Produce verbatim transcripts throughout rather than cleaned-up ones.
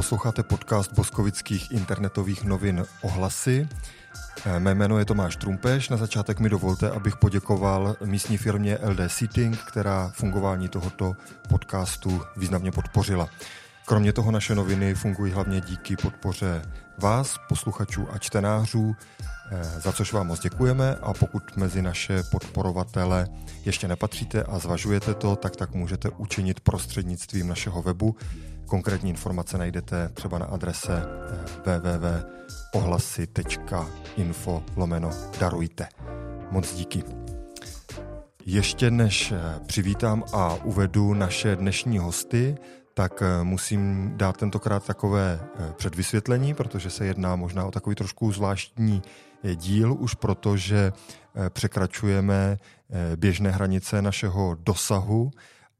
Posloucháte podcast Boskovických internetových novin Ohlasy. Mé jméno je Tomáš Trumpeš. Na začátek mi dovolte, abych poděkoval místní firmě el dé Seating, která fungování tohoto podcastu významně podpořila. Kromě toho naše noviny fungují hlavně díky podpoře vás, posluchačů a čtenářů, za což vám moc děkujeme, a pokud mezi naše podporovatele ještě nepatříte a zvažujete to, tak tak můžete učinit prostřednictvím našeho webu. Konkrétní informace najdete třeba na adrese w w w tečka ohlasy tečka info lomeno darujte. Moc díky. Ještě než přivítám a uvedu naše dnešní hosty, tak musím dát tentokrát takové předvysvětlení, protože se jedná možná o takový trošku zvláštní díl, už protože překračujeme běžné hranice našeho dosahu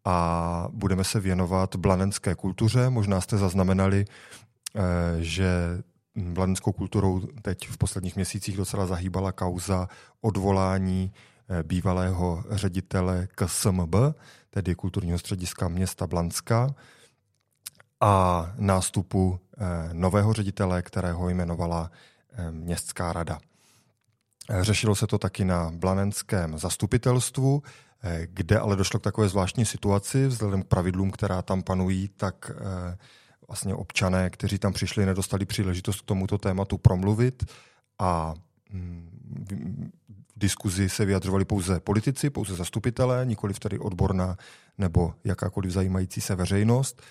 a budeme se věnovat blanenské kultuře. Možná jste zaznamenali, že blanenskou kulturou teď v posledních měsících docela zahýbala kauza odvolání bývalého ředitele K S M B, tedy kulturního střediska města Blanska, a nástupu nového ředitele, kterého jmenovala městská rada. Řešilo se to taky na blanenském zastupitelstvu, kde ale došlo k takové zvláštní situaci. Vzhledem k pravidlům, která tam panují, tak vlastně občané, kteří tam přišli, nedostali příležitost k tomuto tématu promluvit a v diskuzi se vyjadřovali pouze politici, pouze zastupitelé, nikoliv tedy odborná nebo jakákoliv zajímající se veřejnost,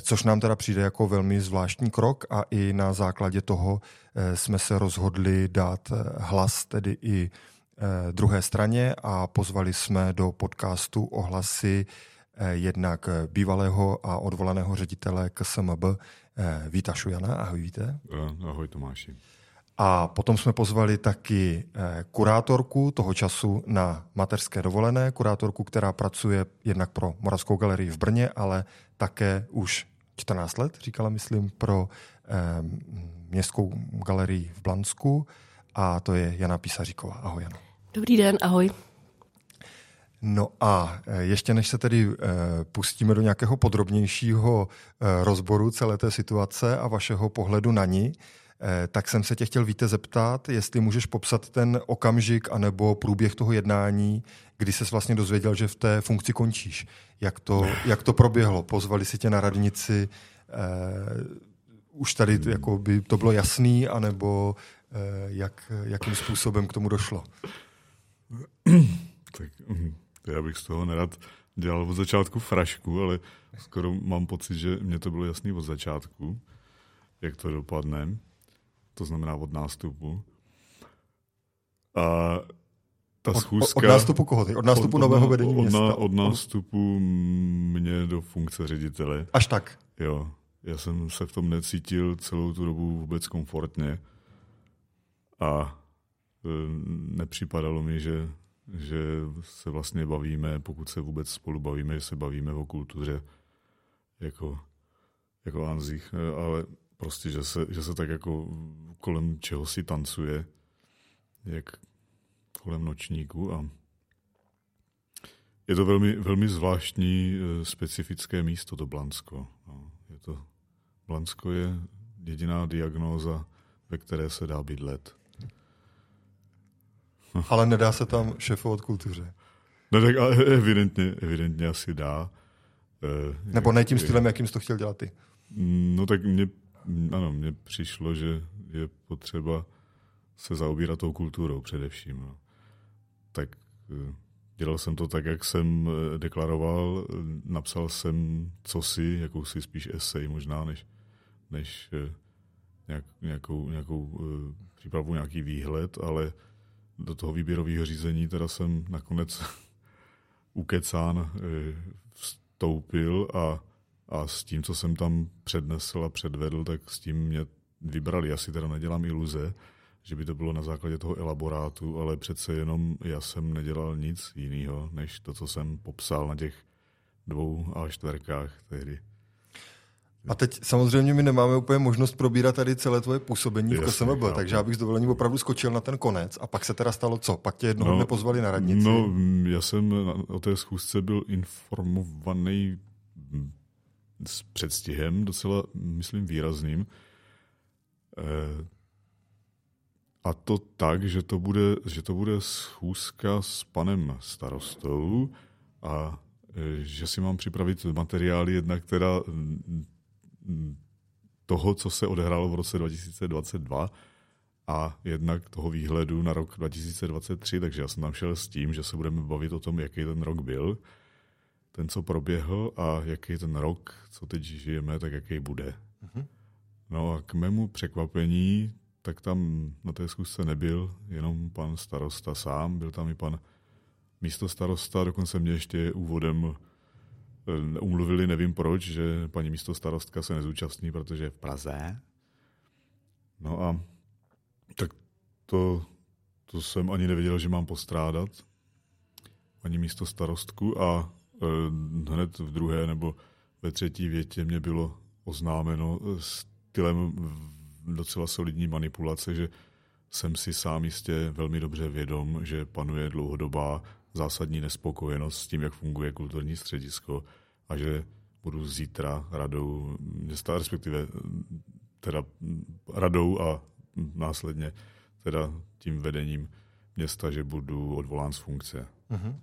což nám teda přijde jako velmi zvláštní krok, a i na základě toho jsme se rozhodli dát hlas tedy i druhé straně a pozvali jsme do podcastu Ohlasy jednak bývalého a odvolaného ředitele K S M B Víta Šujana. Ahoj, Víte. Ahoj, Tomáši. A potom jsme pozvali taky kurátorku toho času na mateřské dovolené, kurátorku, která pracuje jednak pro Moravskou galerii v Brně, ale také už čtrnáct let, říkala, myslím, pro Městskou galerii v Blansku, a to je Jana Písaříková. Ahoj, Jana. Dobrý den, ahoj. No a ještě než se tedy pustíme do nějakého podrobnějšího rozboru celé té situace a vašeho pohledu na ní, tak jsem se tě chtěl, Víte, zeptat, jestli můžeš popsat ten okamžik anebo průběh toho jednání, kdy ses vlastně dozvěděl, že v té funkci končíš. Jak to, jak to proběhlo? Pozvali si tě na radnici, eh, už tady jako by to bylo jasný, anebo eh, jak, jakým způsobem k tomu došlo? Tak já bych z toho nerad dělal od začátku frašku, ale skoro mám pocit, že mě to bylo jasný od začátku, jak to dopadne. To znamená od nástupu. A ta schůzka... Od, od nástupu koho? Od nástupu od, nového vedení od, města? Od nástupu mě do funkce ředitele. Až tak? Jo. Já jsem se v tom necítil celou tu dobu vůbec komfortně. A nepřipadalo mi, že, že se vlastně bavíme, pokud se vůbec spolu bavíme, že se bavíme o kultuře jako, jako anzích, ale... Prostě, že se, že se tak jako kolem čeho si tancuje, jak kolem nočníku. A je to velmi, velmi zvláštní, specifické místo, to Blansko. No, je to, Blansko je jediná diagnóza, ve které se dá bydlet. Ale nedá se tam šéfovat kultuře. No tak evidentně, evidentně asi dá. Nebo ne tím stylem, jakým jsi to chtěl dělat ty. No tak mě Ano, mně přišlo, že je potřeba se zaobírat tou kulturou především. No. Tak dělal jsem to tak, jak jsem deklaroval, napsal jsem cosi, jakousi spíš esej možná, než, než nějak, nějakou, nějakou přípravu, nějaký výhled, ale do toho výběrového řízení teda jsem nakonec ukecán vstoupil a A s tím, co jsem tam přednesl a předvedl, tak s tím mě vybrali. Já si teda nedělám iluze, že by to bylo na základě toho elaborátu, ale přece jenom já jsem nedělal nic jiného, než to, co jsem popsal na těch dvou a čtverkách tehdy. A teď samozřejmě my nemáme úplně možnost probírat tady celé tvoje působení v K S M B, takže já bych s dovolením opravdu skočil na ten konec. A pak se teda stalo co? Pak tě jednoho no, nepozvali na radnici? No, já jsem o té schůzce byl informovaný s předstihem docela, myslím, výrazným. A to tak, že to bude, že to bude schůzka s panem starostou a že si mám připravit materiály jednak teda toho, co se odehrálo v roce dva tisíce dvacet dva a jednak toho výhledu na rok dva tisíce dvacet tři, takže já jsem tam šel s tím, že se budeme bavit o tom, jaký ten rok byl, ten, co proběhl a jaký ten rok, co teď žijeme, tak jaký bude. Mhm. No a k mému překvapení, tak tam na té schůzce nebyl jenom pan starosta sám, byl tam i pan místostarosta, dokonce mě ještě úvodem umluvili, nevím proč, že paní místostarostka se nezúčastní, protože je v Praze. No a tak to, to jsem ani nevěděl, že mám postrádat paní místostarostku a e, hned v druhé nebo ve třetí větě mě bylo oznámeno stylem docela solidní manipulace, že jsem si sám jistě velmi dobře vědom, že panuje dlouhodobá zásadní nespokojenost s tím, jak funguje kulturní středisko a že budu zítra radou města, respektive teda radou a následně teda tím vedením města, že budu odvolán z funkce. Uh-huh.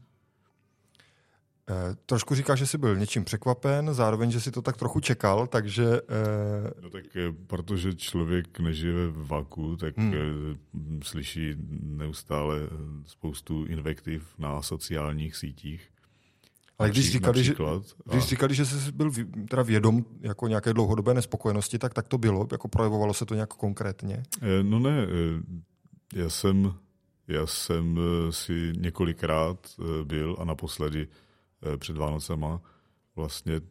Eh, trošku říkáš, že jsi byl něčím překvapen, zároveň, že jsi to tak trochu čekal, takže... Eh... No tak protože člověk nežije v vaku, tak hmm. eh, slyší neustále spoustu invektiv na sociálních sítích. Ale když říkali, že, když říkali, že jsi byl teda vědom jako nějaké dlouhodobé nespokojenosti, tak tak to bylo? Jako projevovalo se to nějak konkrétně? Eh, no ne, eh, já jsem, já jsem eh, si několikrát eh, byl a naposledy před Vánocema vlastně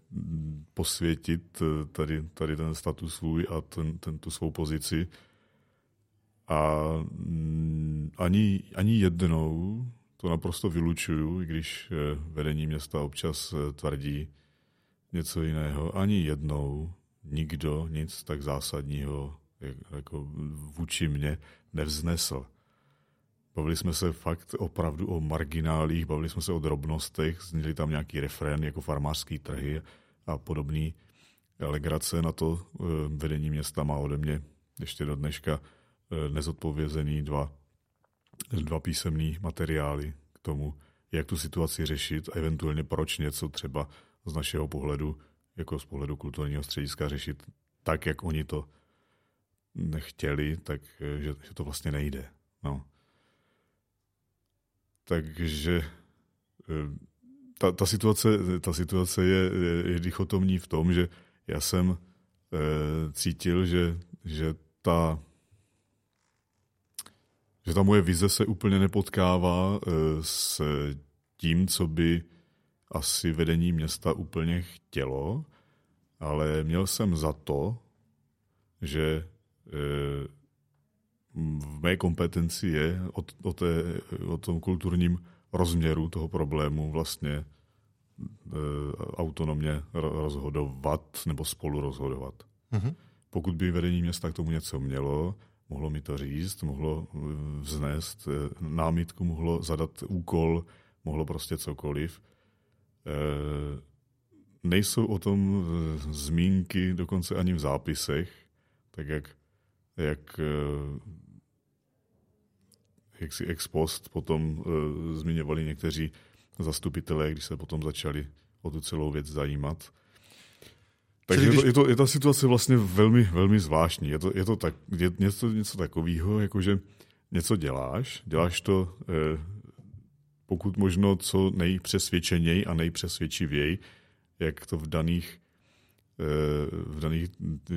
posvětit tady, tady ten status svůj a ten, ten, tu svou pozici. A ani, ani jednou to naprosto vylučuju, i když vedení města občas tvrdí něco jiného. Ani jednou nikdo nic tak zásadního jako vůči mně nevznesl. Bavili jsme se fakt opravdu o marginálích, bavili jsme se o drobnostech, zněli tam nějaký refrén jako farmářský trhy a podobný legrace. Na to vedení města má ode mě ještě do dneška nezodpovězený dva, dva písemný materiály k tomu, jak tu situaci řešit a eventuálně proč něco třeba z našeho pohledu, jako z pohledu kulturního střediska řešit tak, jak oni to nechtěli, tak že, že to vlastně nejde. No. Takže ta, ta, situace, ta situace je, je dichotomní v tom, že já jsem e, cítil, že, že, ta, že ta moje vize se úplně nepotkává e, s tím, co by asi vedení města úplně chtělo, ale měl jsem za to, že e, v mé kompetenci je o, o, té, o tom kulturním rozměru toho problému vlastně e, autonomně rozhodovat nebo spolu rozhodovat. Mm-hmm. Pokud by vedení města k tomu něco mělo, mohlo mi to říct, mohlo vznést námitku, mohlo zadat úkol, mohlo prostě cokoliv. E, nejsou o tom zmínky dokonce ani v zápisech, tak jak, jak jak si ex post potom e, zmiňovali někteří zastupitelé, když se potom začali o tu celou věc zajímat. Takže když... je, to, je ta situace vlastně velmi, velmi zvláštní. Je to, je to tak, je něco, něco takového, jakože něco děláš, děláš to e, pokud možno co nejpřesvědčeněji a nejpřesvědčivěji, jak to v daných, e, v daných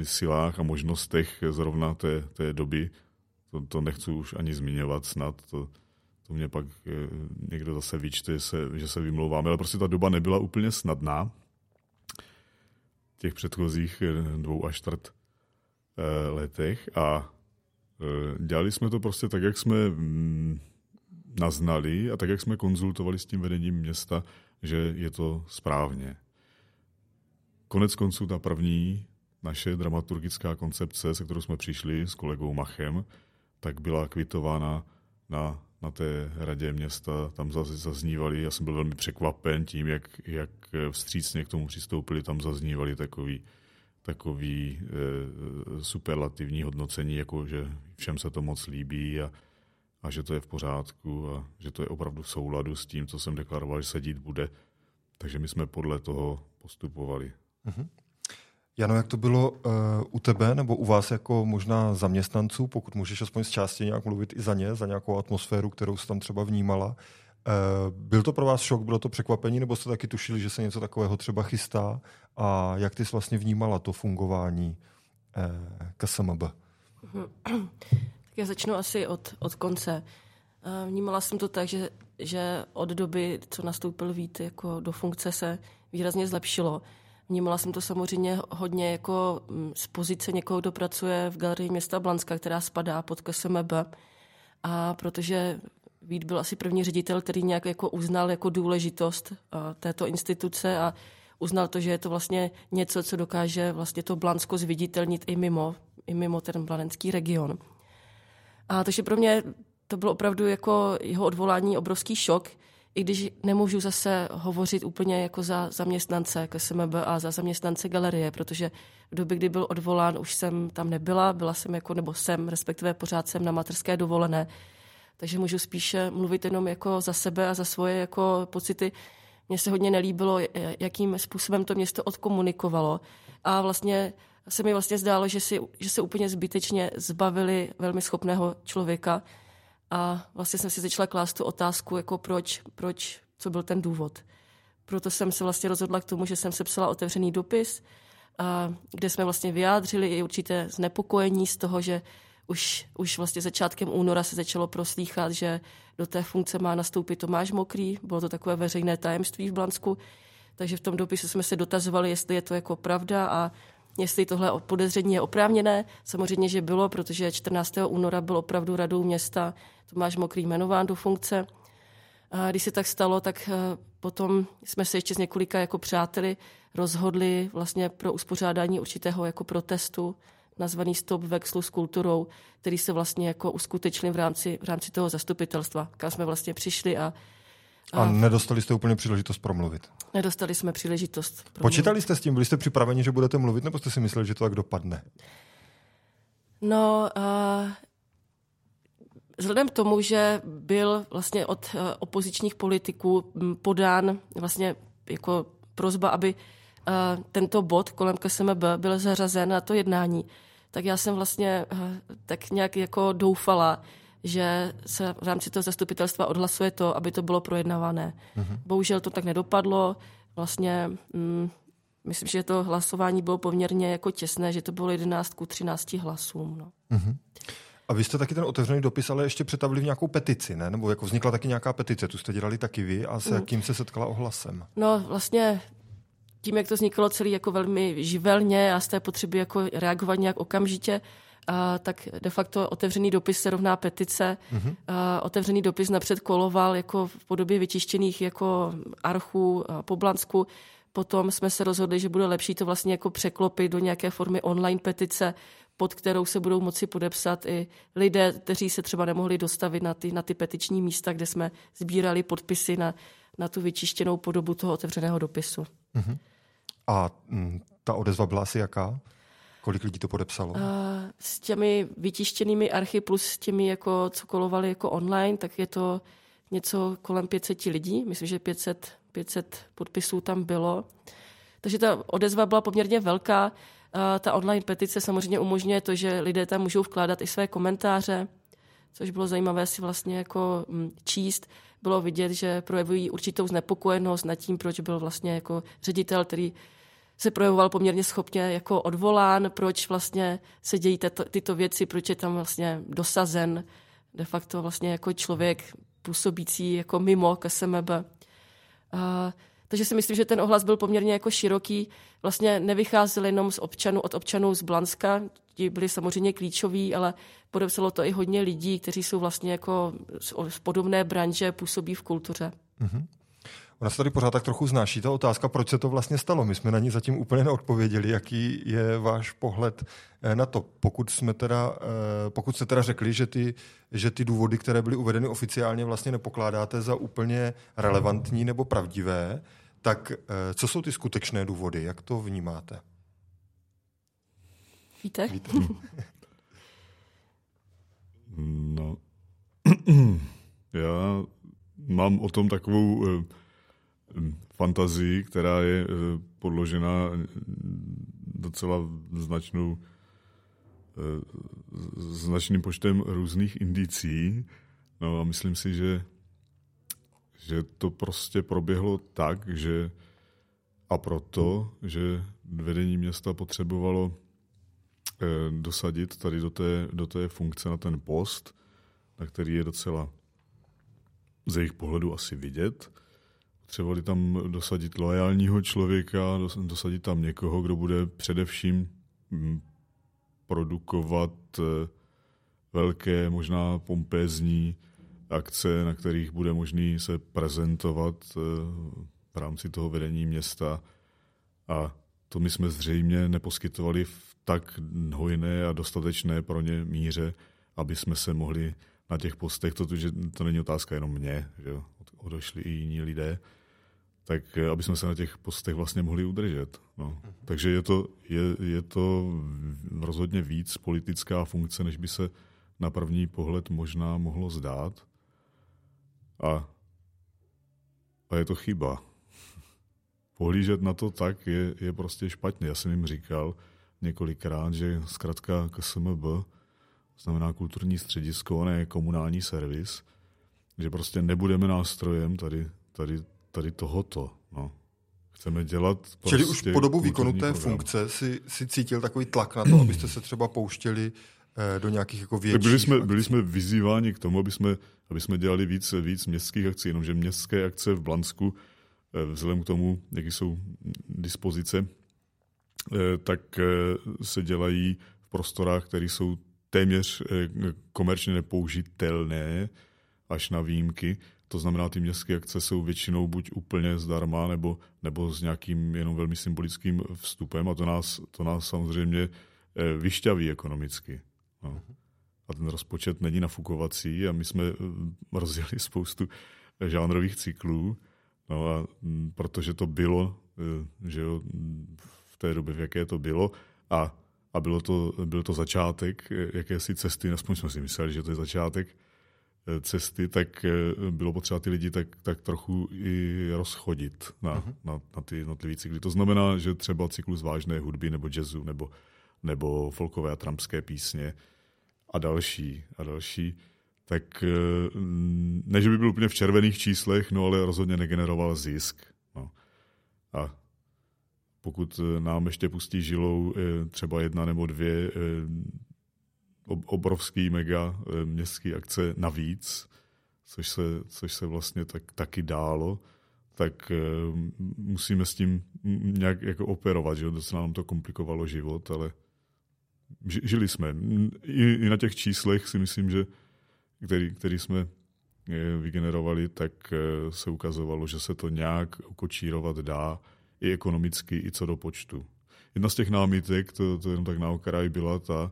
silách a možnostech zrovna té, té doby. To, to nechci už ani zmiňovat snad, to, to mě pak e, někdo zase vyčte, se, že se vymlouváme, ale prostě ta doba nebyla úplně snadná. Těch předchozích dvou a čtvrt e, letech a e, dělali jsme to prostě tak, jak jsme m, naznali a tak, jak jsme konzultovali s tím vedením města, že je to správně. Konec konců ta první naše dramaturgická koncepce, se kterou jsme přišli s kolegou Machem, tak byla kvitována na na té radě města, tam zaznívali, já jsem byl velmi překvapen tím, jak, jak vstřícně k tomu přistoupili, tam zaznívali takový, takový eh, superlativní hodnocení, jako že všem se to moc líbí a, a že to je v pořádku a že to je opravdu v souladu s tím, co jsem deklaroval, že se dít bude. Takže my jsme podle toho postupovali. Mhm. Jano, jak to bylo uh, u tebe nebo u vás jako možná zaměstnanců, pokud můžeš aspoň z části nějak mluvit i za ně, za nějakou atmosféru, kterou jsi tam třeba vnímala. Uh, byl to pro vás šok, bylo to překvapení, nebo jste taky tušili, že se něco takového třeba chystá? A jak ty jsi vlastně vnímala to fungování uh, K S M B? Já začnu asi od, od konce. Uh, vnímala jsem to tak, že, že od doby, co nastoupil Vít jako do funkce, se výrazně zlepšilo. Vnímala jsem to samozřejmě hodně jako z pozice někoho, kdo pracuje v Galerii města Blanska, která spadá pod K S M B. A protože Vít byl asi první ředitel, který nějak jako uznal jako důležitost této instituce a uznal to, že je to vlastně něco, co dokáže vlastně to Blansko zviditelnit i mimo, i mimo ten blanenský region. A takže pro mě to bylo opravdu jako jeho odvolání obrovský šok, i když nemůžu zase hovořit úplně jako za zaměstnance K S M B a za zaměstnance galerie, protože v době, kdy byl odvolán, už jsem tam nebyla, byla jsem jako, nebo jsem, respektive pořád jsem na materské dovolené, takže můžu spíše mluvit jenom jako za sebe a za svoje jako pocity. Mně se hodně nelíbilo, jakým způsobem to město odkomunikovalo a vlastně se mi vlastně zdálo, že, si, že se úplně zbytečně zbavili velmi schopného člověka. A vlastně jsem si začala klást tu otázku, jako proč, proč, co byl ten důvod. Proto jsem se vlastně rozhodla k tomu, že jsem sepsala otevřený dopis, a kde jsme vlastně vyjádřili i určité znepokojení z toho, že už, už vlastně začátkem února se začalo proslýchat, že do té funkce má nastoupit Tomáš Mokrý. Bylo to takové veřejné tajemství v Blansku. Takže v tom dopisu jsme se dotazovali, jestli je to jako pravda a jestli tohle podezření je oprávněné. Samozřejmě, že bylo, protože čtrnáctého února byl opravdu radou města Tomáš Mokrý jmenován do funkce. A když se tak stalo, tak potom jsme se ještě s několika jako přáteli rozhodli vlastně pro uspořádání určitého jako protestu, nazvaný Stop Vexlu s kulturou, který se vlastně jako uskutečnil v rámci, v rámci toho zastupitelstva, kam jsme vlastně přišli a A nedostali jste úplně příležitost promluvit? Nedostali jsme příležitost promluvit. Počítali jste s tím? Byli jste připraveni, že budete mluvit, nebo jste si mysleli, že to tak dopadne? No, uh, vzhledem k tomu, že byl vlastně od uh, opozičních politiků podán vlastně jako prosba, aby uh, tento bod kolem K S M B byl zařazen na to jednání, tak já jsem vlastně uh, tak nějak jako doufala, že se v rámci toho zastupitelstva odhlasuje to, aby to bylo projednávané. Mm-hmm. Bohužel to tak nedopadlo. Vlastně mm, myslím, že to hlasování bylo poměrně jako těsné, že to bylo jedenáct ku třinácti hlasům. No. Mm-hmm. A vy jste taky ten otevřený dopis ale ještě přetavili v nějakou petici, ne? Nebo jako vznikla taky nějaká petice, tu jste dělali taky vy a s jakým mm. se setkala ohlasem? No vlastně tím, jak to vzniklo celý jako velmi živelně a z té potřeby jako reagovat nějak okamžitě, a tak de facto otevřený dopis se rovná petice. Mm-hmm. A otevřený dopis napřed koloval jako v podobě vyčištěných jako archů po Blansku. Potom jsme se rozhodli, že bude lepší to vlastně jako překlopit do nějaké formy online petice, pod kterou se budou moci podepsat i lidé, kteří se třeba nemohli dostavit na ty, na ty petiční místa, kde jsme sbírali podpisy na, na tu vyčištěnou podobu toho otevřeného dopisu. Mm-hmm. A mm, ta odezva byla asi jaká? Kolik lidí to podepsalo? Uh, s těmi vytištěnými archy plus s těmi, jako, co kolovali jako online, tak je to něco kolem pět set lidí. Myslím, že pět set, pět set podpisů tam bylo. Takže ta odezva byla poměrně velká. Uh, ta online petice samozřejmě umožňuje to, že lidé tam můžou vkládat i své komentáře, což bylo zajímavé si vlastně jako číst. Bylo vidět, že projevují určitou znepokojenost nad tím, proč byl vlastně jako ředitel, který se projevoval poměrně schopně jako odvolán, proč vlastně se dějí tato, tyto věci, proč je tam vlastně dosazen de facto vlastně jako člověk působící jako mimo K S M B. A, takže si myslím, že ten ohlas byl poměrně jako široký. Vlastně nevycházel jenom z občanů, od občanů z Blanska, ti byli samozřejmě klíčoví, ale podepsalo to i hodně lidí, kteří jsou vlastně jako z, z podobné branže, působí v kultuře. Mhm. Ona se tady pořád tak trochu znáší ta otázka, proč se to vlastně stalo. My jsme na ní zatím úplně neodpověděli, jaký je váš pohled na to. Pokud jsme teda, pokud jste teda řekli, že ty, že ty důvody, které byly uvedeny oficiálně, vlastně nepokládáte za úplně relevantní nebo pravdivé, tak co jsou ty skutečné důvody? Jak to vnímáte? Víte? Víte? No, já mám o tom takovou eh, fantazii, která je eh, podložena docela značnou, eh, značným počtem různých indicí. No a myslím si, že, že to prostě proběhlo tak, že a proto, že vedení města potřebovalo eh, dosadit tady do té, do té funkce na ten post, na který je docela z jejich pohledu asi vidět. Potřebovali tam dosadit loajálního člověka, dosadit tam někoho, kdo bude především produkovat velké, možná pompézní akce, na kterých bude možný se prezentovat v rámci toho vedení města. A to my jsme zřejmě neposkytovali v tak hojné a dostatečné pro ně míře, aby jsme se mohli na těch postech, to, že to není otázka jenom mě, že odešli i jiní lidé, tak aby jsme se na těch postech vlastně mohli udržet. No. Uh-huh. Takže je to, je, je to rozhodně víc politická funkce, než by se na první pohled možná mohlo zdát. A, a je to chyba. Pohlížet na to tak je, je prostě špatně. Já jsem jim říkal několikrát, že zkrátka K S M B znamená kulturní středisko, ne komunální servis, že prostě nebudeme nástrojem tady, tady, tady tohoto. No. Chceme dělat prostě... Čili už po dobu výkonu té program. funkce si, si cítil takový tlak na to, abyste se třeba pouštěli eh, do nějakých jako větších... Byli jsme, byli jsme vyzýváni k tomu, aby jsme, aby jsme dělali víc, víc městských akcí, jenomže městské akce v Blansku, eh, vzhledem k tomu, jaký jsou dispozice, eh, tak eh, se dělají v prostorách, které jsou téměř komerčně nepoužitelné, až na výjimky. To znamená, ty městské akce jsou většinou buď úplně zdarma, nebo, nebo s nějakým jenom velmi symbolickým vstupem a to nás, to nás samozřejmě vyšťaví ekonomicky. No. A ten rozpočet není nafukovací a my jsme rozjeli spoustu žánrových cyklů, no a protože to bylo, že jo, v té době, v jaké to bylo a A bylo to, byl to začátek jakési cesty, aspoň jsme si mysleli, že to je začátek cesty, tak bylo potřeba ty lidi tak, tak trochu i rozchodit na, uh-huh. na, na ty jednotlivé cykly. To znamená, že třeba cyklus vážné hudby nebo jazzu nebo, nebo folkové a trampské písně a další a další, tak ne, že by byl úplně v červených číslech, no ale rozhodně negeneroval zisk. No. A pokud nám ještě pustí žilou třeba jedna nebo dvě obrovský mega městské akce navíc, což se, což se vlastně tak, taky dálo, tak musíme s tím nějak jako operovat, že docela nám to komplikovalo život, ale žili jsme. I, i na těch číslech si myslím, že který, který jsme vygenerovali, tak se ukazovalo, že se to nějak ukočírovat dá, i ekonomicky, i co do počtu. Jedna z těch námitek, to, to jenom tak na okraj, byla ta,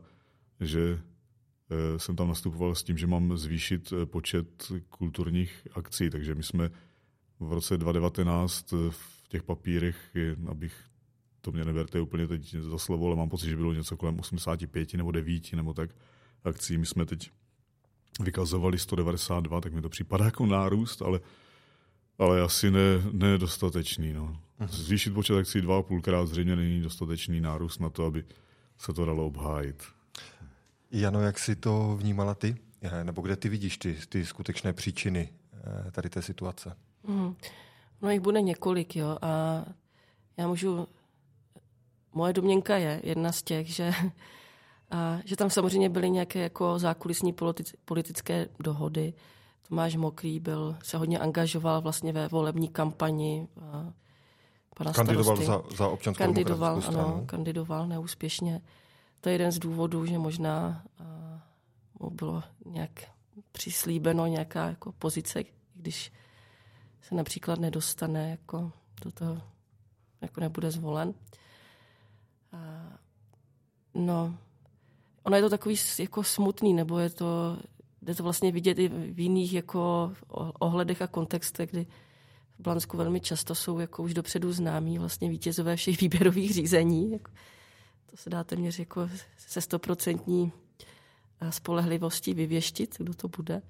že e, jsem tam nastupoval s tím, že mám zvýšit počet kulturních akcí. Takže my jsme v roce dva tisíce devatenáct v těch papírech, abych to mě neberte úplně teď za slovo, ale mám pocit, že bylo něco kolem osmdesát pět nebo devět nebo tak akcí. My jsme teď vykazovali sto devadesát dva, tak mi to připadá jako nárůst, ale Ale asi nedostatečný. Ne no. Zvýšit počet akcí dva a půlkrát zřejmě není dostatečný nárůst na to, aby se to dalo obhájit. Jano, jak jsi to vnímala ty? Nebo kde ty vidíš ty, ty skutečné příčiny tady té situace? Mm. No jich bude několik. Jo. A já můžu... Moje domněnka je jedna z těch, že, a, že tam samozřejmě byly nějaké jako zákulisní politické dohody. Tomáš Mokrý byl, se hodně angažoval vlastně ve volební kampani pana kandidoval starosty. Za, za občanskou kandidoval, ano, kandidoval neúspěšně. To je jeden z důvodů, že možná mu bylo nějak přislíbeno nějaká jako pozice, když se například nedostane jako do toho, jako nebude zvolen. A, no, ono je to takový jako smutný, nebo je to, je to vlastně vidět i v jiných jako ohledech a kontextech, kdy v Blansku velmi často jsou jako už dopředu známí vlastně vítězové všech výběrových řízení. Jako, to se dá téměř jako se stoprocentní spolehlivostí vyvěštit, kdo to bude.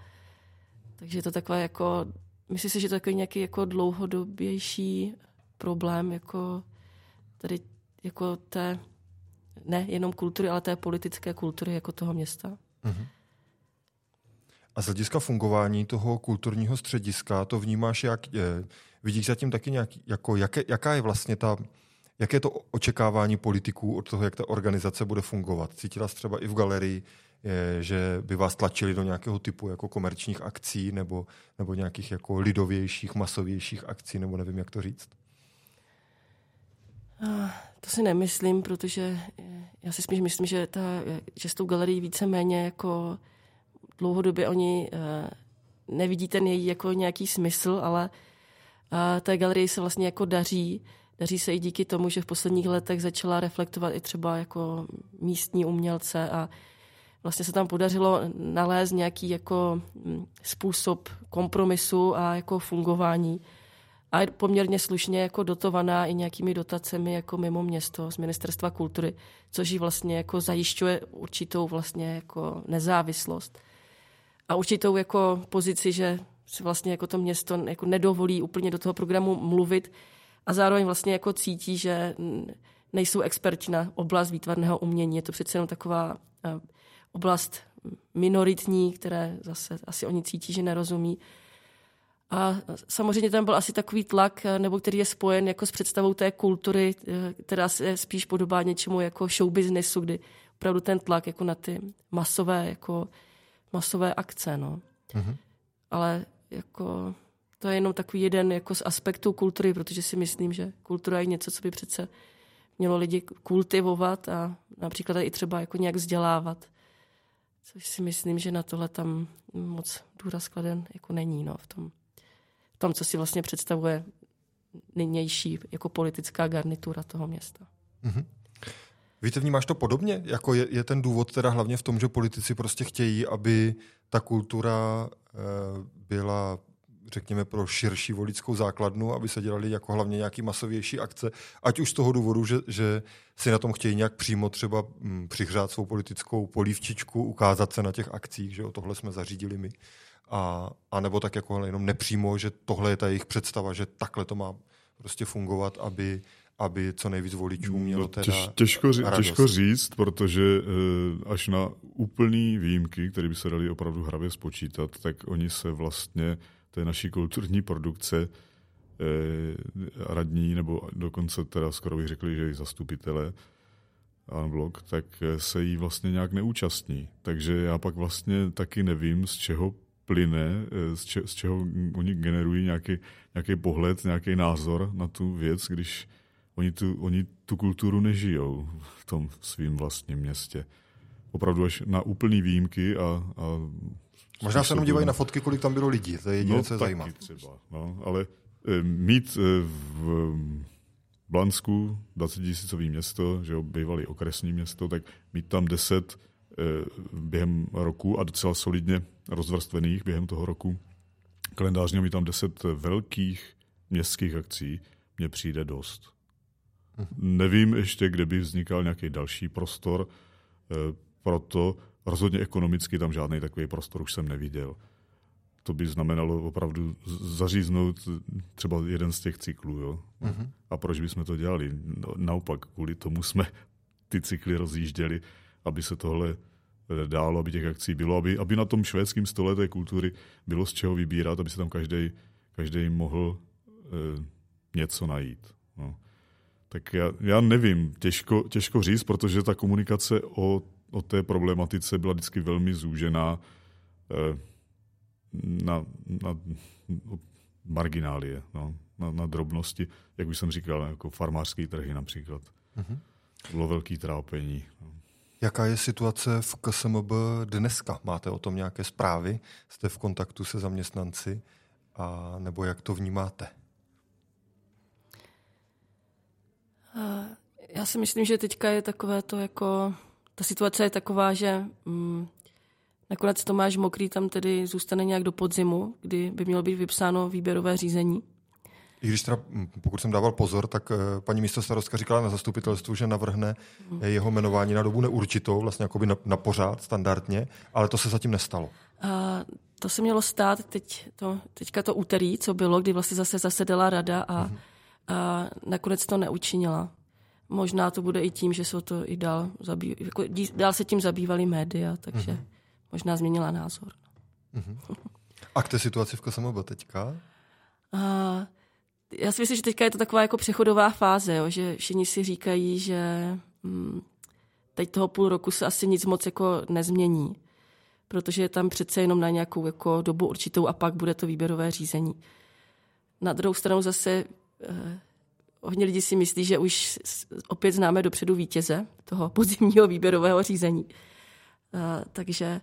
Takže je to taková jako, myslím si, že to je takový nějaký jako dlouhodobější problém jako tady jako té, ne jenom kultury, ale té politické kultury jako toho města. Mhm. A z hlediska fungování toho kulturního střediska to vnímáš, jak je, vidíš zatím taky nějak, jako jaké, jaká je vlastně ta, jaké to očekávání politiků od toho, jak ta organizace bude fungovat? Cítila jsi třeba i v galerii, je, že by vás tlačili do nějakého typu jako komerčních akcí nebo, nebo nějakých jako lidovějších, masovějších akcí, nebo nevím, jak to říct? To si nemyslím, protože já si spíš myslím, že, ta, že s tou galerií víceméně jako dlouhodobě oni uh, nevidí ten její jako nějaký smysl, ale uh, té galerii se vlastně jako daří. Daří se i díky tomu, že v posledních letech začala reflektovat i třeba jako místní umělce a vlastně se tam podařilo nalézt nějaký jako způsob kompromisu a jako fungování. A je poměrně slušně jako dotovaná i nějakými dotacemi jako mimo město z Ministerstva kultury, což jí vlastně jako zajišťuje určitou vlastně jako nezávislost. A určitou jako pozici, že si vlastně jako to město jako nedovolí úplně do toho programu mluvit a zároveň vlastně jako cítí, že nejsou experti na oblast výtvarného umění. Je to přece jenom taková oblast minoritní, které zase asi oni cítí, že nerozumí. A samozřejmě tam byl asi takový tlak, nebo který je spojen jako s představou té kultury, která se spíš podobá něčemu jako showbiznesu, kdy opravdu ten tlak jako na ty masové jako masové akce, no. Mm-hmm. Ale jako to je jenom takový jeden jako z aspektů kultury, protože si myslím, že kultura je něco, co by přece mělo lidi kultivovat a například i třeba jako nějak vzdělávat. Což si myslím, že na tohle tam moc důraz kladen jako není, no, v tom, v tom, co si vlastně představuje nynější jako politická garnitura toho města. Mm-hmm. Víte, vnímáš to podobně? Jako je, je ten důvod teda hlavně v tom, že politici prostě chtějí, aby ta kultura e, byla, řekněme, pro širší voličskou základnu, aby se dělali jako hlavně nějaký masovější akce, ať už z toho důvodu, že, že si na tom chtějí nějak přímo třeba m, přihřát svou politickou polívčičku, ukázat se na těch akcích, že o tohle jsme zařídili my, a, a nebo tak jako jenom nepřímo, že tohle je ta jejich představa, že takhle to má prostě fungovat, aby aby co nejvíc voličů mělo teda Těž, těžko, ří, těžko říct, protože e, až na úplný výjimky, které by se daly opravdu hravě spočítat, tak oni se vlastně té naší kulturní produkce e, radní, nebo dokonce teda skoro bych řekli, že i zastupitelé unblock, tak se jí vlastně nějak neúčastní. Takže já pak vlastně taky nevím, z čeho plyne, z, če, z čeho oni generují nějaký, nějaký pohled, nějaký názor na tu věc, když Oni tu, oni tu kulturu nežijou v tom svým vlastním městě. Opravdu až na úplný výjimky a... a Možná se jenom dívají na fotky, kolik tam bylo lidí. To je jediné, no, co je zajímavé. Třeba, no, ale e, mít e, v Blansku dvacetitisícové město, že jo, bývalý okresní město, tak mít tam deset e, během roku a docela solidně rozvrstvených během toho roku kalendářně, mít tam deset velkých městských akcí, mně přijde dost. Nevím ještě, kde by vznikal nějaký další prostor, proto rozhodně ekonomicky tam žádný takový prostor už jsem neviděl. To by znamenalo opravdu zaříznout třeba jeden z těch cyklů. Jo? Uh-huh. A proč bychom to dělali? No, naopak, kvůli tomu jsme ty cykly rozjížděli, aby se tohle dálo, aby těch akcí bylo, aby, aby na tom švédském stole té kultury bylo z čeho vybírat, aby se tam každý, každý mohl eh, něco najít. No. Tak já, já nevím, těžko, těžko říct, protože ta komunikace o, o té problematice byla vždycky velmi zúžená eh, na, na marginálie, no, na, na drobnosti, jak už jsem říkal, jako farmářský trhy například. Mm-hmm. Bylo velký trápení. Jaká je situace v K S M B dneska? Máte o tom nějaké zprávy? Jste v kontaktu se zaměstnanci? a nebo jak to vnímáte? Já si myslím, že teďka je takové to jako, ta situace je taková, že mm, nakonec to máš mokrý, tam tedy zůstane nějak do podzimu, kdy by mělo být vypsáno výběrové řízení. I když teda, pokud jsem dával pozor, tak paní místostarostka říkala na zastupitelstvu, že navrhne jeho jmenování na dobu neurčitou, vlastně jakoby na, na pořád, standardně, ale to se zatím nestalo. A to se mělo stát teď, to, teďka to úterý, co bylo, kdy vlastně zase zasedala rada a, mhm. a nakonec to neučinila. Možná to bude i tím, že se to i dál, zabýv, jako dál se tím zabývaly média, takže mhm. možná změnila názor. Mhm. A k té situaci v K S M B teďka? A já si myslím, že teďka je to taková jako přechodová fáze, jo, že všichni si říkají, že hm, teď toho půl roku se asi nic moc jako nezmění, protože je tam přece jenom na nějakou jako dobu určitou a pak bude to výběrové řízení. Na druhou stranu zase eh, hodně lidí si myslí, že už opět známe dopředu vítěze toho podzimního výběrového řízení. Eh, takže...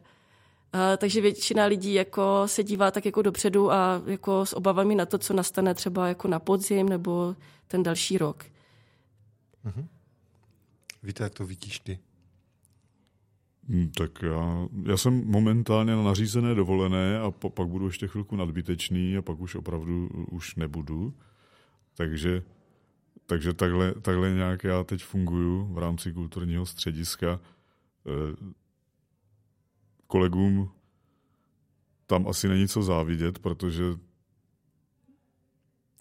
Uh, takže většina lidí jako se dívá tak jako dopředu a jako s obavami na to, co nastane třeba jako na podzim nebo ten další rok. Uh-huh. Víte, jak to vidíš ty? Hmm, tak já, já jsem momentálně na nařízené dovolené a po, pak budu ještě chvilku nadbytečný a pak už opravdu už nebudu. Takže, takže takhle, takhle nějak já teď funguju v rámci kulturního střediska. E, Kolegům tam asi není co závidět, protože...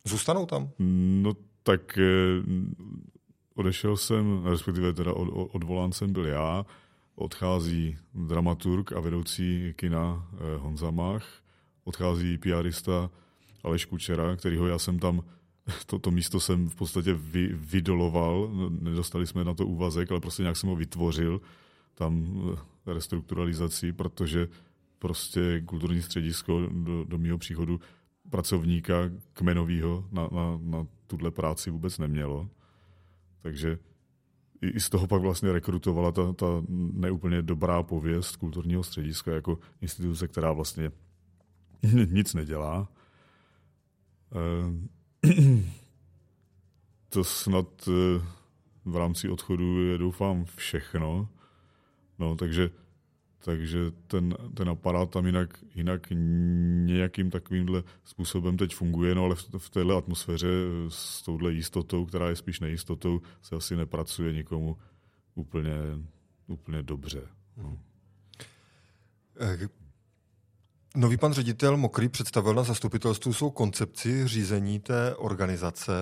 Zůstanou tam? No tak odešel jsem, respektive teda odvolán jsem byl já, odchází dramaturg a vedoucí kina Honza Mach, odchází pé erista Aleš Kučera, kterýho já jsem tam, to, to místo jsem v podstatě vy, vydoloval, nedostali jsme na to úvazek, ale prostě nějak jsem ho vytvořil, tam restrukturalizací, protože prostě kulturní středisko do, do mého příchodu pracovníka kmenovýho na, na, na tuhle práci vůbec nemělo. Takže i, i z toho pak vlastně rekrutovala ta, ta neúplně dobrá pověst kulturního střediska jako instituce, která vlastně nic nedělá. To snad v rámci odchodu je doufám všechno. No, takže takže ten, ten aparát tam jinak, jinak nějakým takovýmhle způsobem teď funguje, no ale v, v téhle atmosféře s touhle jistotou, která je spíš nejistotou, se asi nepracuje nikomu úplně, úplně dobře. No. Nový pan ředitel Mokrý představil na zastupitelstvu svou koncepci řízení té organizace.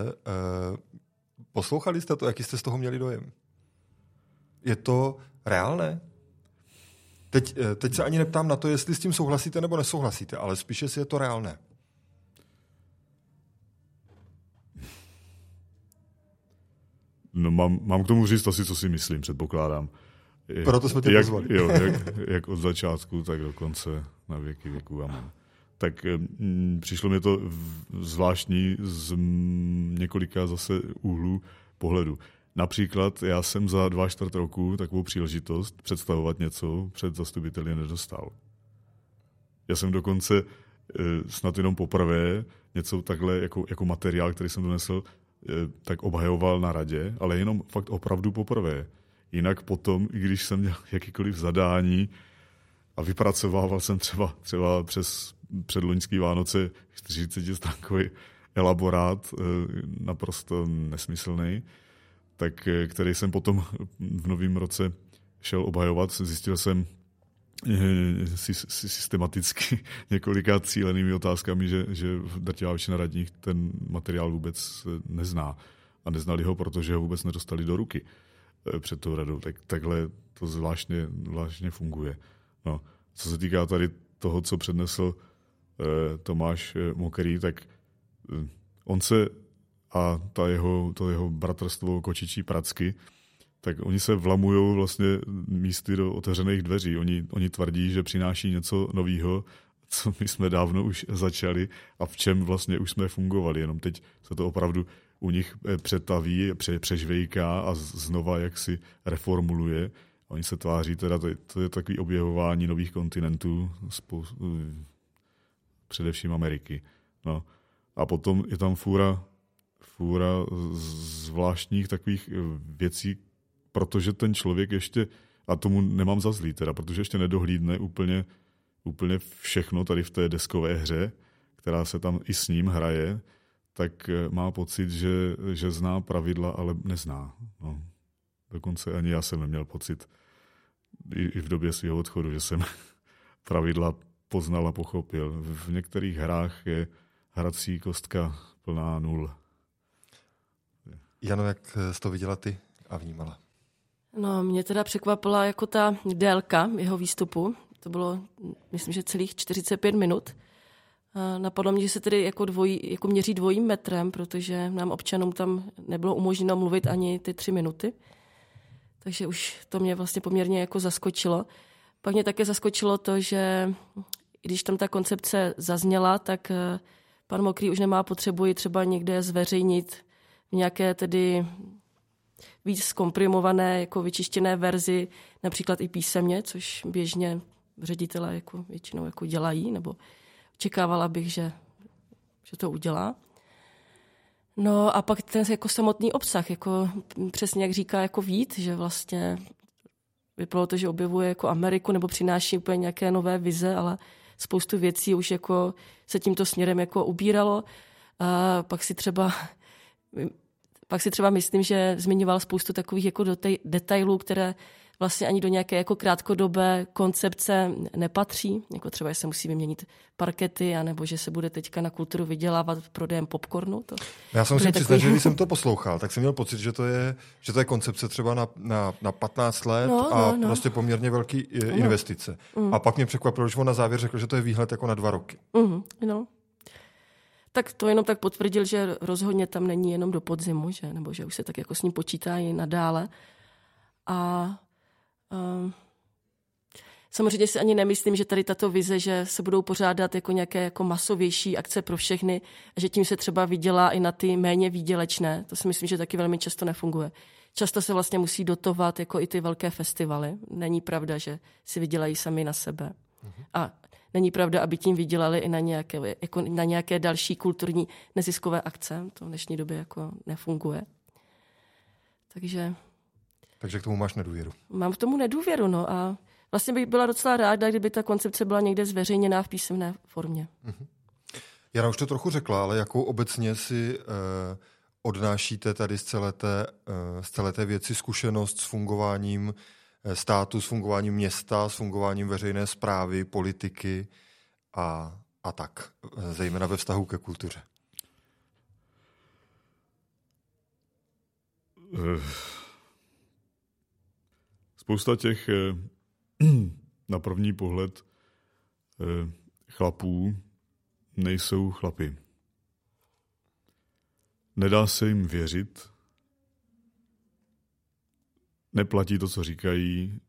Poslouchali jste to? Jaký jste z toho měli dojem? Je to reálné? Teď, teď se ani neptám na to, jestli s tím souhlasíte nebo nesouhlasíte, ale spíše si je to reálné. No mám, mám k tomu říct asi, co si myslím, předpokládám. Proto jsme tě pozvali. Jo, jak, jak od začátku, tak do konce na věky věků. Amen. Tak m, přišlo mi to zvláštní z m, několika zase úhlů pohledu. Například já jsem za dva čtvrt roku takovou příležitost představovat něco před zastupiteli nedostal. Já jsem dokonce snad jenom poprvé něco takhle jako, jako materiál, který jsem donesl, tak obhajoval na radě, ale jenom fakt opravdu poprvé. Jinak potom, i když jsem měl jakýkoliv zadání a vypracovával jsem třeba, třeba přes předloňský Vánoce čtyřicetistránkový elaborát, naprosto nesmyslný, tak který jsem potom v novém roce šel obhajovat. Zjistil jsem systematicky několika cílenými otázkami, že, že drtivá většina radních ten materiál vůbec nezná. A neznali ho, protože ho vůbec nedostali do ruky před tou radou. Tak, takhle to zvláštně, zvláštně funguje. No, co se týká tady toho, co přednesl Tomáš Mokrý, tak on se... a ta jeho, to jeho bratrstvo kočičí pracky, tak oni se vlamujou vlastně místy do otevřených dveří. Oni, oni tvrdí, že přináší něco nového, co my jsme dávno už začali a v čem vlastně už jsme fungovali. Jenom teď se to opravdu u nich přetaví, pře, přežvejká a znova jaksi reformuluje. Oni se tváří, teda to je, to je takový objevování nových kontinentů, spou- především Ameriky. No. A potom je tam fůra, fůra zvláštních takových věcí, protože ten člověk ještě, a tomu nemám za zlý teda, protože ještě nedohlídne úplně, úplně všechno tady v té deskové hře, která se tam i s ním hraje, tak má pocit, že, že zná pravidla, ale nezná. No. Dokonce ani já jsem neměl pocit i, i v době svého odchodu, že jsem pravidla poznal a pochopil. V některých hrách je hrací kostka plná nul. Jano, jak jsi to viděla ty a vnímala? No, mě teda překvapila jako ta délka jeho výstupu. To bylo, myslím, že celých čtyřicet pět minut. Napadlo mě, že se tedy jako, dvojí, jako měří dvojím metrem, protože nám občanům tam nebylo umožněno mluvit ani ty tři minuty. Takže už to mě vlastně poměrně jako zaskočilo. Pak mě také zaskočilo to, že když tam ta koncepce zazněla, tak pan Mokrý už nemá potřebu ji třeba někde zveřejnit v nějaké tedy víc zkomprimované, jako vyčištěné verzi, například i písemně, což běžně ředitelé jako většinou jako dělají, nebo čekávala bych, že, že to udělá. No a pak ten jako samotný obsah, jako přesně jak říká jako Vít, že vlastně vypadalo to, že objevuje jako Ameriku nebo přináší úplně nějaké nové vize, ale spoustu věcí už jako se tímto směrem jako ubíralo. A pak si třeba pak si třeba myslím, že zmiňoval spoustu takových jako detailů, které vlastně ani do nějaké jako krátkodobé koncepce nepatří, jako třeba, že se musí vyměnit parkety, anebo že se bude teďka na kulturu vydělávat prodejem popcornu. To, Já jsem si přiznal, že když jsem to poslouchal, tak jsem měl pocit, že to je, že to je koncepce třeba na, na, na patnáct let no, a no, no. prostě poměrně velký no. investice. Mm. A pak mě překvapilo, že on na závěr řekl, že to je výhled jako na dva roky. Mm. No. Tak to jenom tak potvrdil, že rozhodně tam není jenom do podzimu, že, nebo že už se tak jako s ním počítá i nadále. A Uh, samozřejmě si ani nemyslím, že tady tato vize, že se budou pořádat jako nějaké jako masovější akce pro všechny a že tím se třeba vydělá i na ty méně výdělečné. To si myslím, že taky velmi často nefunguje. Často se vlastně musí dotovat jako i ty velké festivaly. Není pravda, že si vydělají sami na sebe. Mhm. A není pravda, aby tím vydělali i na nějaké, jako na nějaké další kulturní neziskové akce. To v dnešní době jako nefunguje. Takže... Takže k tomu máš nedůvěru. Mám k tomu nedůvěru, no a vlastně bych byla docela ráda, kdyby ta koncepce byla někde zveřejněná v písemné formě. Mm-hmm. Jana už to trochu řekla, ale jakou obecně si eh, odnášíte tady z celé, té, eh, z celé té věci zkušenost s fungováním eh, státu, s fungováním města, s fungováním veřejné správy, politiky a, a tak, eh, zejména ve vztahu ke kultuře? Uh. Spousta těch na první pohled chlapů nejsou chlapi. Nedá se jim věřit, neplatí to, co říkají,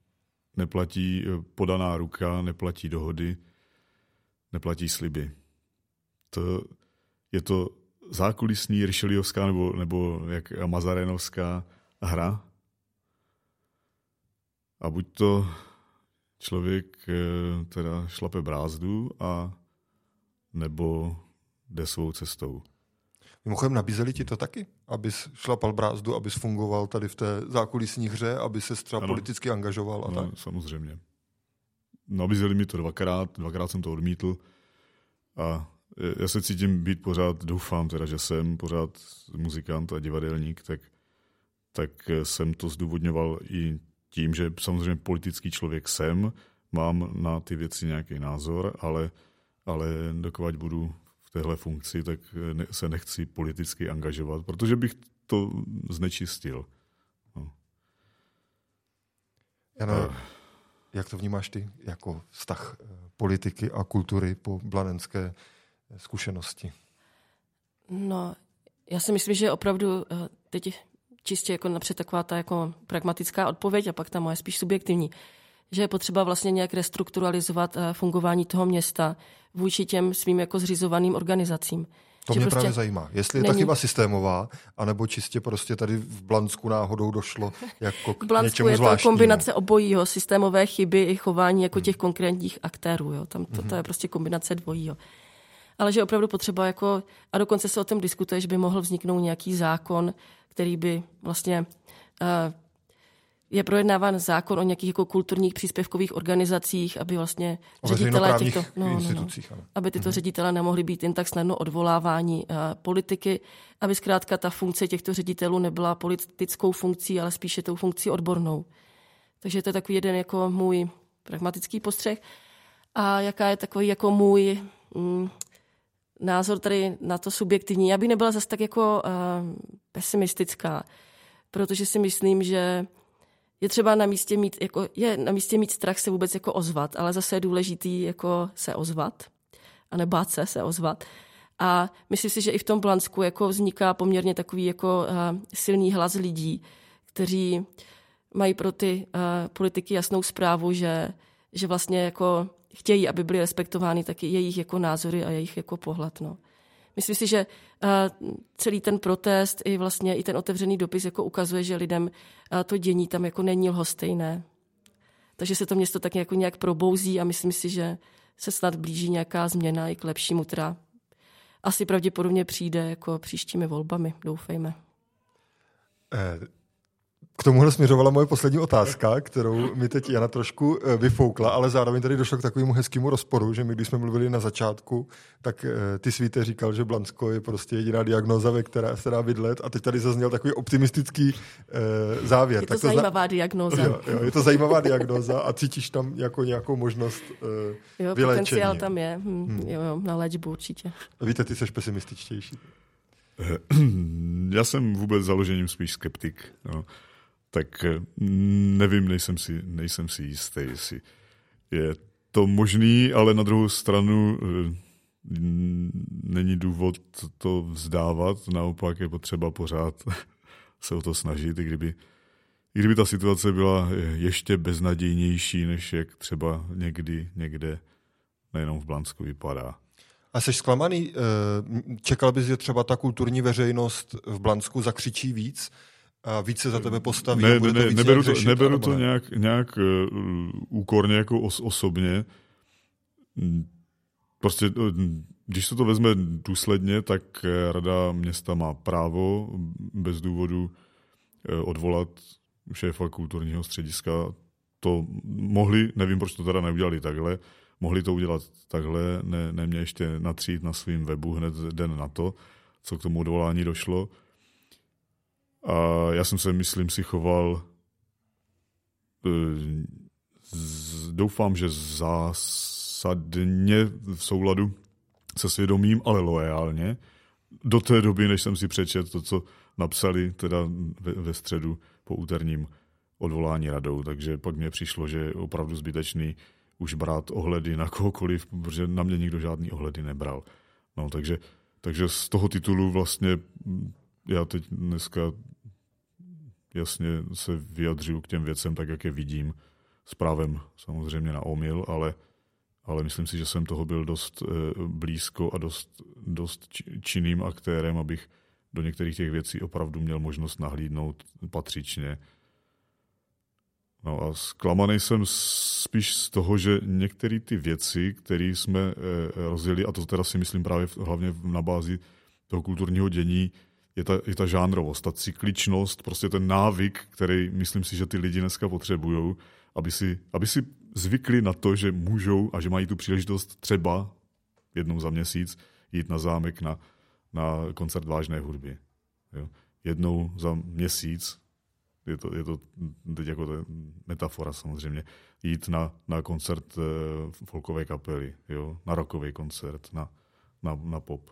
neplatí podaná ruka, neplatí dohody, neplatí sliby. To je to zákulisní ryšeliovská nebo, nebo jak mazarénovská hra. A buď to člověk teda šlape brázdu a nebo jde svou cestou. Mimochodem nabízeli ti to taky, abys šlapal brázdu, abys fungoval tady v té zákulisní hře, aby se třeba politicky angažoval a no, tak? Samozřejmě. Nabízeli mi to dvakrát, dvakrát jsem to odmítl a já se cítím být pořád, doufám teda, že jsem pořád muzikant a divadelník, tak, tak jsem to zdůvodňoval i tím, že samozřejmě politický člověk jsem, mám na ty věci nějaký názor, ale, ale dokud budu v téhle funkci, tak ne, se nechci politicky angažovat, protože bych to znečistil. No. Jano, uh. jak to vnímáš ty jako vztah politiky a kultury po blanenské zkušenosti? No, já si myslím, že opravdu teď... čistě jako napřed taková ta jako pragmatická odpověď a pak ta moje spíš subjektivní, že je potřeba vlastně nějak restrukturalizovat fungování toho města vůči těm svým jako zřizovaným organizacím. To že mě prostě právě zajímá, jestli není... je ta chyba systémová, anebo čistě prostě tady v Blansku náhodou došlo jako k něčemu zvláštnímu. V Blansku je to kombinace obojího, systémové chyby i chování jako hmm. těch konkrétních aktérů. Jo. Tam to, hmm. to je prostě kombinace dvojího. ale že opravdu potřeba jako, a dokonce se o tom diskutuje, že by mohl vzniknout nějaký zákon, který by vlastně uh, je projednáván zákon o nějakých jako kulturních příspěvkových organizacích, aby vlastně ředitelé těchto, no, institucích, no, no, aby tyto mm-hmm. ředitelé nemohli být jen tak snadno odvolávání uh, politiky, aby zkrátka ta funkce těchto ředitelů nebyla politickou funkcí, ale spíše tou funkcí odbornou. Takže to je takový jeden jako můj pragmatický postřeh. A jaká je takový jako můj mm, názor tady na to subjektivní. Já bych nebyla zase tak jako uh, pesimistická, protože si myslím, že je třeba na místě mít, jako, je na místě mít strach se vůbec jako ozvat, ale zase je důležitý jako se ozvat a nebát se se ozvat. A myslím si, že i v tom Blansku jako vzniká poměrně takový jako uh, silný hlas lidí, kteří mají pro ty uh, politiky jasnou zprávu, že, že vlastně jako chtějí, aby byly respektovány taky jejich jako názory a jejich jako pohled. No. Myslím si, že uh, celý ten protest i vlastně i ten otevřený dopis jako ukazuje, že lidem uh, to dění tam jako není lhostejné. Takže se to město tak jako nějak probouzí a myslím si, že se snad blíží nějaká změna i k lepšímu, která asi pravděpodobně přijde jako příštími volbami, doufejme. Uh. K tomuhle směřovala moje poslední otázka, kterou mi teď Jana trošku vyfoukla, ale zároveň tady došlo k takovému hezkému rozporu, že my, když jsme mluvili na začátku, tak ty Svíte říkal, že Blansko je prostě jediná diagnóza, ve které se dá bydlet, a teď tady zazněl takový optimistický eh, závěr. Je to, tak to zajímavá zna... diagnóza. Jo, jo, je to zajímavá diagnóza a cítíš tam jako nějakou možnost eh, jo, vyléčení. Potenciál tam je, hmm, hmm. Jo, jo, na léčbu určitě. A víte, ty seš pesimističtější. Já jsem vůbec založením spíš skeptik, no. Tak nevím, nejsem si, nejsem si jistý, jestli je to možný, ale na druhou stranu není důvod to vzdávat, naopak je potřeba pořád se o to snažit, i kdyby, i kdyby ta situace byla ještě beznadějnější, než jak třeba někdy někde nejenom v Blansku vypadá. A jsi zklamaný? Čekal bys, že třeba ta kulturní veřejnost v Blansku zakřičí víc? A víc se za tebe postaví? Ne, ne, to neberu řešit, to, neberu to ne? nějak, nějak úkorně, jako os, osobně. Prostě, když se to vezme důsledně, tak rada města má právo bez důvodu odvolat šéfa kulturního střediska. To mohli, nevím, proč to teda neudělali takhle, mohli to udělat takhle, ne, nemě ještě natřít na svým webu hned den na to, co k tomu odvolání došlo. A já jsem se, myslím, si choval, doufám, že zásadně v souladu se svědomím, ale loajálně, do té doby, než jsem si přečetl to, co napsali teda ve středu po úterním odvolání radou. Takže pak mně přišlo, že je opravdu zbytečný už brát ohledy na kohokoliv, protože na mě nikdo žádný ohledy nebral. No, takže, takže z toho titulu vlastně já teď dneska jasně se vyjadřuju k těm věcem tak, jak je vidím, s právem samozřejmě na omyl, ale, ale myslím si, že jsem toho byl dost blízko a dost, dost činným aktérem, abych do některých těch věcí opravdu měl možnost nahlídnout patřičně. No a zklamaný jsem spíš z toho, že některé ty věci, které jsme rozjeli, a to teda si myslím právě hlavně na bázi toho kulturního dění, je ta, je ta žánrovost, ta cykličnost, prostě ten návyk, který myslím si, že ty lidi dneska potřebují, aby si, aby si zvykli na to, že můžou a že mají tu příležitost třeba jednou za měsíc jít na zámek na, na koncert vážné hudby. Jo? Jednou za měsíc, je to, je to teď jako to je metafora samozřejmě, jít na, na koncert eh, folkové kapely, jo? Na rockový koncert, na, na, na pop,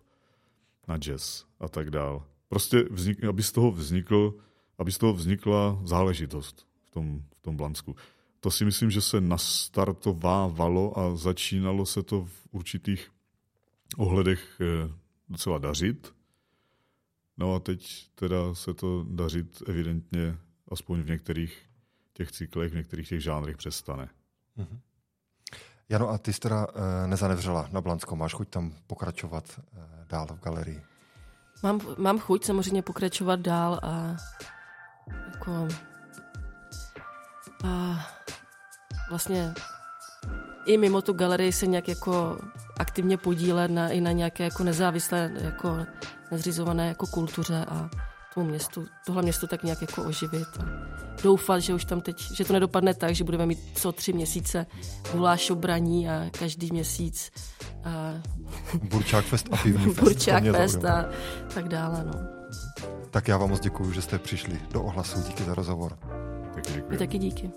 na jazz a tak dál. Prostě, vznik, aby, z toho vznikl, aby z toho vznikla záležitost v tom, v tom Blansku. To si myslím, že se nastartovávalo a začínalo se to v určitých ohledech docela dařit. No a teď teda se to dařit evidentně aspoň v některých těch cyklech, v některých těch žánrech přestane. Mhm. Jano, a ty jsi teda nezanevřela na Blansko. Máš chuť tam pokračovat dál v galerii? Mám, mám chuť samozřejmě pokračovat dál a jako a vlastně i mimo tu galerii se nějak jako aktivně podílet na, i na nějaké jako nezávislé, jako nezřizované jako kultuře a tomu městu, tohle město tak nějak jako oživit. A doufat, že už tam teď, že to nedopadne tak, že budeme mít co tři měsíce guláš obraní a každý měsíc a Burčák fest a pivní fest. Burčák fest a tak dále, no. Tak já vám moc děkuju, že jste přišli do Ohlasu. Díky za rozhovor. Taky děkuji. Taky díky.